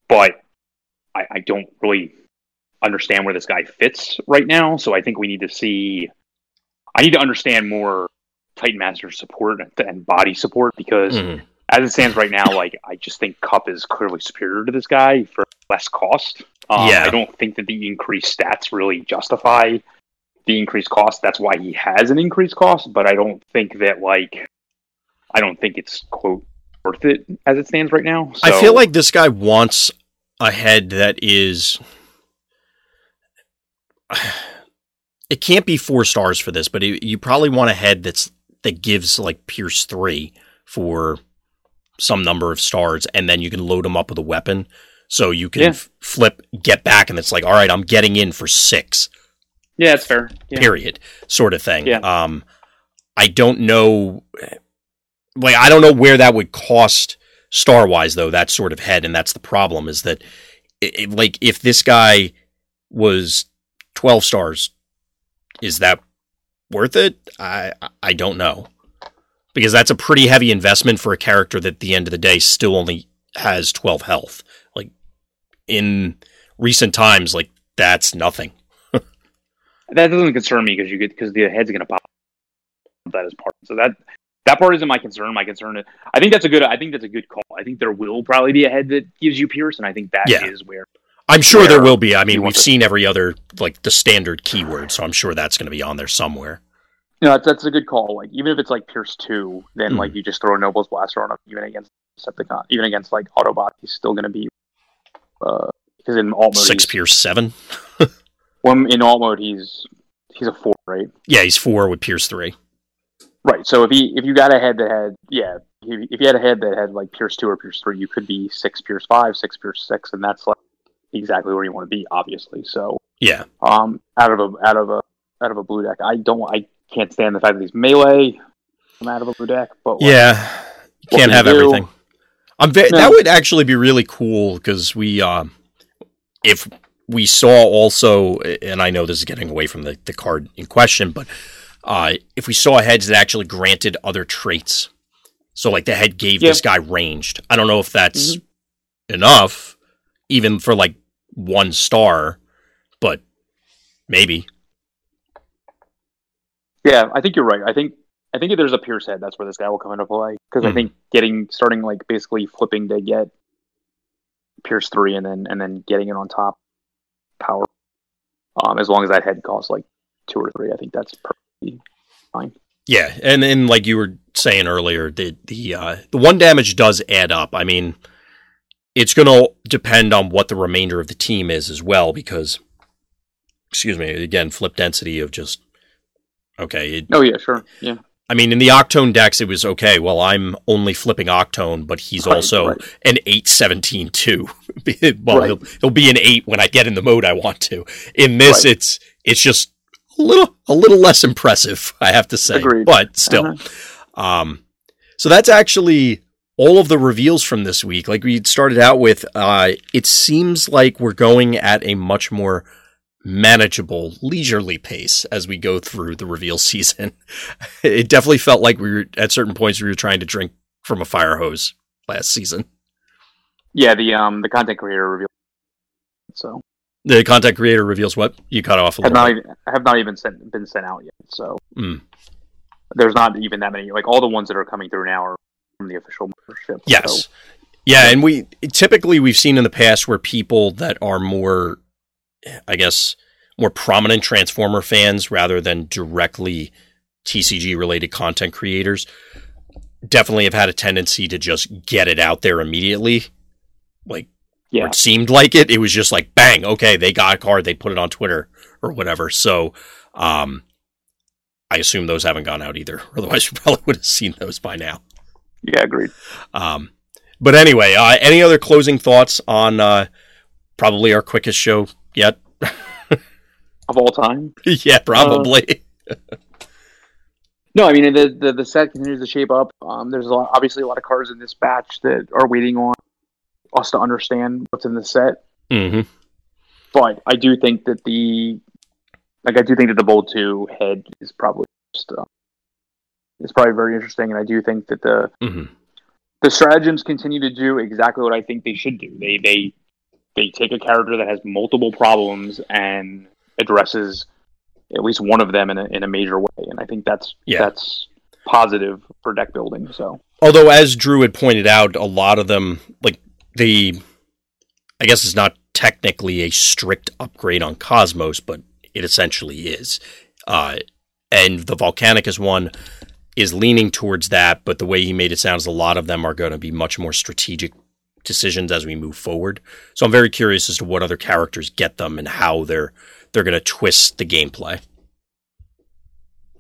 But I don't really understand where this guy fits right now, so I think we need to see. I need to understand more Titan Master support and body support, because as it stands right now, like, I just think Cup is clearly superior to this guy for less cost. I don't think that the increased stats really justify the increased cost. That's why he has an increased cost, but I don't think it's quote worth it as it stands right now. So, I feel like this guy wants a head that is. It can't be 4 stars for this, but you probably want a head that gives like Pierce 3 for some number of stars, and then you can load them up with a weapon. So you can flip, get back, and it's like, all right, I'm getting in for 6. Yeah, that's fair. Yeah. Period. Sort of thing. Yeah. I don't know. Like, I don't know where that would cost star-wise, though, that sort of head. And that's the problem, is that like, if this guy was 12 stars, is that worth it? I don't know, because that's a pretty heavy investment for a character that at the end of the day still only has 12 health. Like, in recent times, like, that's nothing. That doesn't concern me because the head's going to pop. That is part. So that part isn't my concern. My concern is, I think that's a good call. I think there will probably be a head that gives you Pierce, and I think that is where. I'm sure there will be. I mean, we've seen every other, like, the standard keyword, so I'm sure that's going to be on there somewhere. No, that's a good call. Like, even if it's like Pierce 2, then like, you just throw a Nobles Blaster on him, even against like Autobot, he's still going to be because in alt mode 6 Pierce 7. Well, in alt mode he's a 4, right? Yeah, he's 4 with Pierce 3. Right. So if you got a head that had if you had a head that had like Pierce 2 or Pierce 3, you could be 6 Pierce 5, 6 Pierce 6, and that's like exactly where you want to be, obviously. So yeah, out of a blue deck, I can't stand the fact that he's melee. I'm out of a blue deck, but you can't have everything. That would actually be really cool, because we if we saw also, and I know this is getting away from the card in question, but if we saw heads that actually granted other traits, so like the head gave this guy ranged. I don't know if that's enough, even for like 1 star, but maybe. Yeah, I think you're right. I think if there's a Pierce head, that's where this guy will come into play, because I think starting like basically flipping to get Pierce 3 and then getting it on top power, as long as that head costs like 2 or 3, I think that's perfectly fine. Yeah, and then like you were saying earlier, the 1 damage does add up. I mean, it's going to depend on what the remainder of the team is as well, because, excuse me, again, flip density of just, okay. Oh, yeah, sure, yeah. I mean, in the Octone decks, it was, okay, well, I'm only flipping Octone, but he's also an 8/17/2. Well, he'll be an 8 when I get in the mode I want to. In this, it's just a little less impressive, I have to say. Agreed. But still. Uh-huh. So that's actually all of the reveals from this week. Like we started out with, it seems like we're going at a much more manageable, leisurely pace as we go through the reveal season. It definitely felt like we were, at certain points, we were trying to drink from a fire hose last season. Yeah, the content creator reveal. So The content creator reveals what? You cut off a little bit. Have not even been sent out yet. So there's not even that many. Like all the ones that are coming through now are from the official membership. Yes. So. Yeah, and we've seen in the past where people that are more, I guess, more prominent Transformer fans rather than directly TCG-related content creators definitely have had a tendency to just get it out there immediately. Like, yeah. It seemed like it. It was just like, bang, okay, they got a card, they put it on Twitter or whatever. So I assume those haven't gone out either. Otherwise, you probably would have seen those by now. Yeah, agreed. But anyway, any other closing thoughts on probably our quickest show yet? Of all time? Yeah, probably. No, I mean, the set continues to shape up. There's obviously a lot of cards in this batch that are waiting on us to understand what's in the set. Mm-hmm. But I do think that the Bold 2 head is probably just, it's probably very interesting, and I do think that the... Mm-hmm. The stratagems continue to do exactly what I think they should do. They take a character that has multiple problems and addresses at least one of them in a major way, and I think that's positive for deck building. So, although as Drew had pointed out, a lot of them, like I guess it's not technically a strict upgrade on Cosmos, but it essentially is, and the Volcanicus one is leaning towards that, but the way he made it sound is a lot of them are going to be much more strategic decisions as we move forward. So I'm very curious as to what other characters get them and how they're going to twist the gameplay.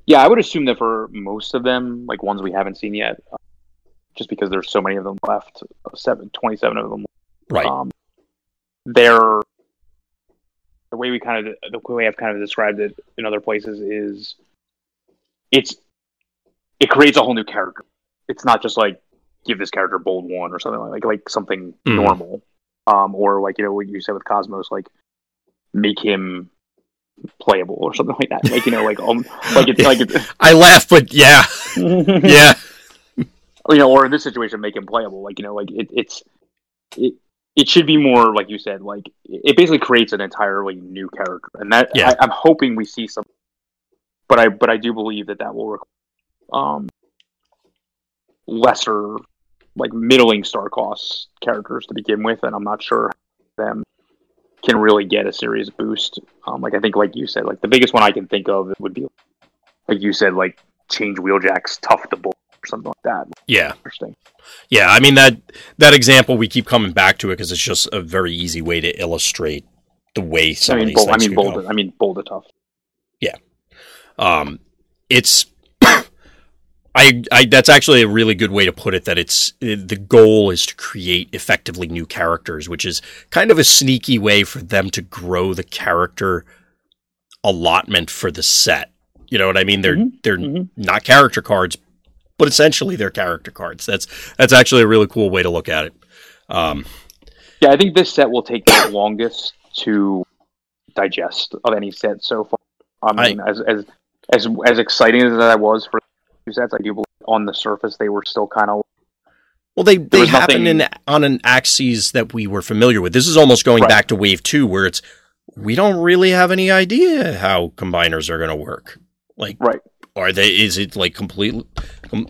Yeah, I would assume that for most of them, like ones we haven't seen yet, just because there's so many of them left, 27 of them, right? The way I've kind of described it in other places is it creates a whole new character. It's not just like give this character bold one or something like something normal, or like what you said with Cosmos, like make him playable or something like that. Like I laugh, but yeah, yeah. Or in this situation, make him playable. It should be more like you said. Like it basically creates an entirely new character, and that I'm hoping we see some. But I do believe that will require lesser, like middling star cost characters to begin with, and I'm not sure them can really get a serious boost. I think, like you said, like the biggest one I can think of would be, like you said, like change Wheeljack's tough to bull or something like that. Yeah, interesting. Yeah, I mean that example we keep coming back to it because it's just a very easy way to illustrate the way some of these things can go. Bold to tough. Yeah, it's. I that's actually a really good way to put it, that the goal is to create effectively new characters, which is kind of a sneaky way for them to grow the character allotment for the set. You know what I mean? They're not character cards, but essentially they're character cards. That's actually a really cool way to look at it. Yeah, I think this set will take the longest to digest of any set so far. I mean, as exciting as I was for sets, I do believe on the surface they were still kind of... Well, they happened on an axis that we were familiar with. This is almost going back to Wave 2, where it's, we don't really have any idea how combiners are going to work. Like, are they? Is it like completely...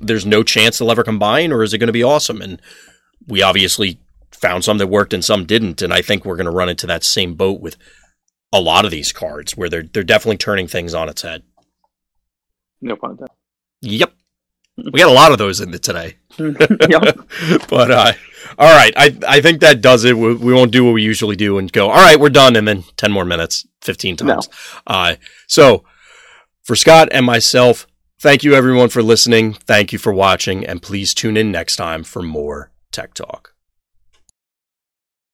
There's no chance they'll ever combine, or is it going to be awesome? And we obviously found some that worked and some didn't, and I think we're going to run into that same boat with a lot of these cards, where they're definitely turning things on its head. No pun intended. Yep. We got a lot of those in today. Yep. But, all right. I think that does it. We won't do what we usually do and go, all right, we're done. And then 10 more minutes, 15 times. No. So for Scott and myself, thank you everyone for listening. Thank you for watching. And please tune in next time for more Tech Talk.